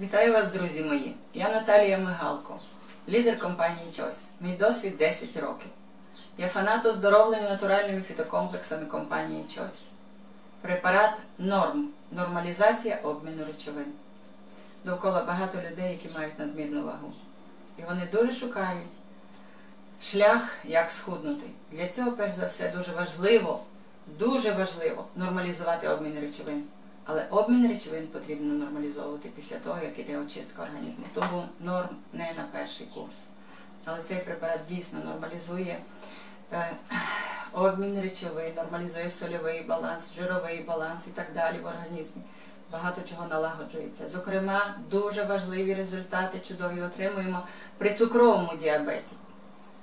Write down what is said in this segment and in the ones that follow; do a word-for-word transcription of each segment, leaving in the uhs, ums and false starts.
Вітаю вас, друзі мої! Я Наталія Мигалко, лідер компанії Choice. Мій досвід десять років. Я фанат оздоровлення натуральними фітокомплексами компанії Choice. Препарат Норм – нормалізація обміну речовин. Довкола багато людей, які мають надмірну вагу. І вони дуже шукають шлях, як схуднути. Для цього, перш за все, дуже важливо, дуже важливо нормалізувати обмін речовин. Але обмін речовин потрібно нормалізовувати після того, як йде очистка організму. Тому Норм не на перший курс. Але цей препарат дійсно нормалізує обмін речовин, нормалізує сольовий баланс, жировий баланс і так далі в організмі. Багато чого налагоджується. Зокрема, дуже важливі результати чудові отримуємо при цукровому діабеті.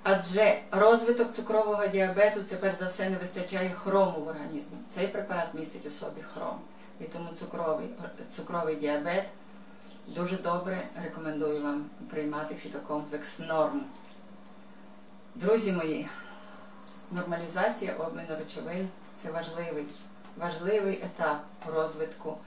Адже розвиток цукрового діабету – це перш за все не вистачає хрому в організмі. Цей препарат містить у собі хром. І тому цукровий, цукровий діабет дуже добре рекомендую вам приймати фітокомплекс Норм. Друзі мої, нормалізація обміну речовин – це важливий, важливий етап розвитку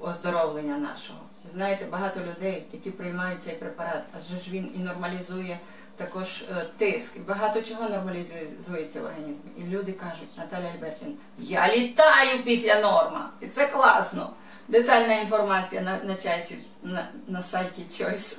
оздоровлення нашого. Ви знаєте, багато людей, які приймають цей препарат, адже ж він і нормалізує також тиск, і багато чого нормалізується в організмі. І люди кажуть: Наталія Альбертівна, я літаю після Норма, і це класно. Детальна інформація на, на, часі, на, на сайті Choice.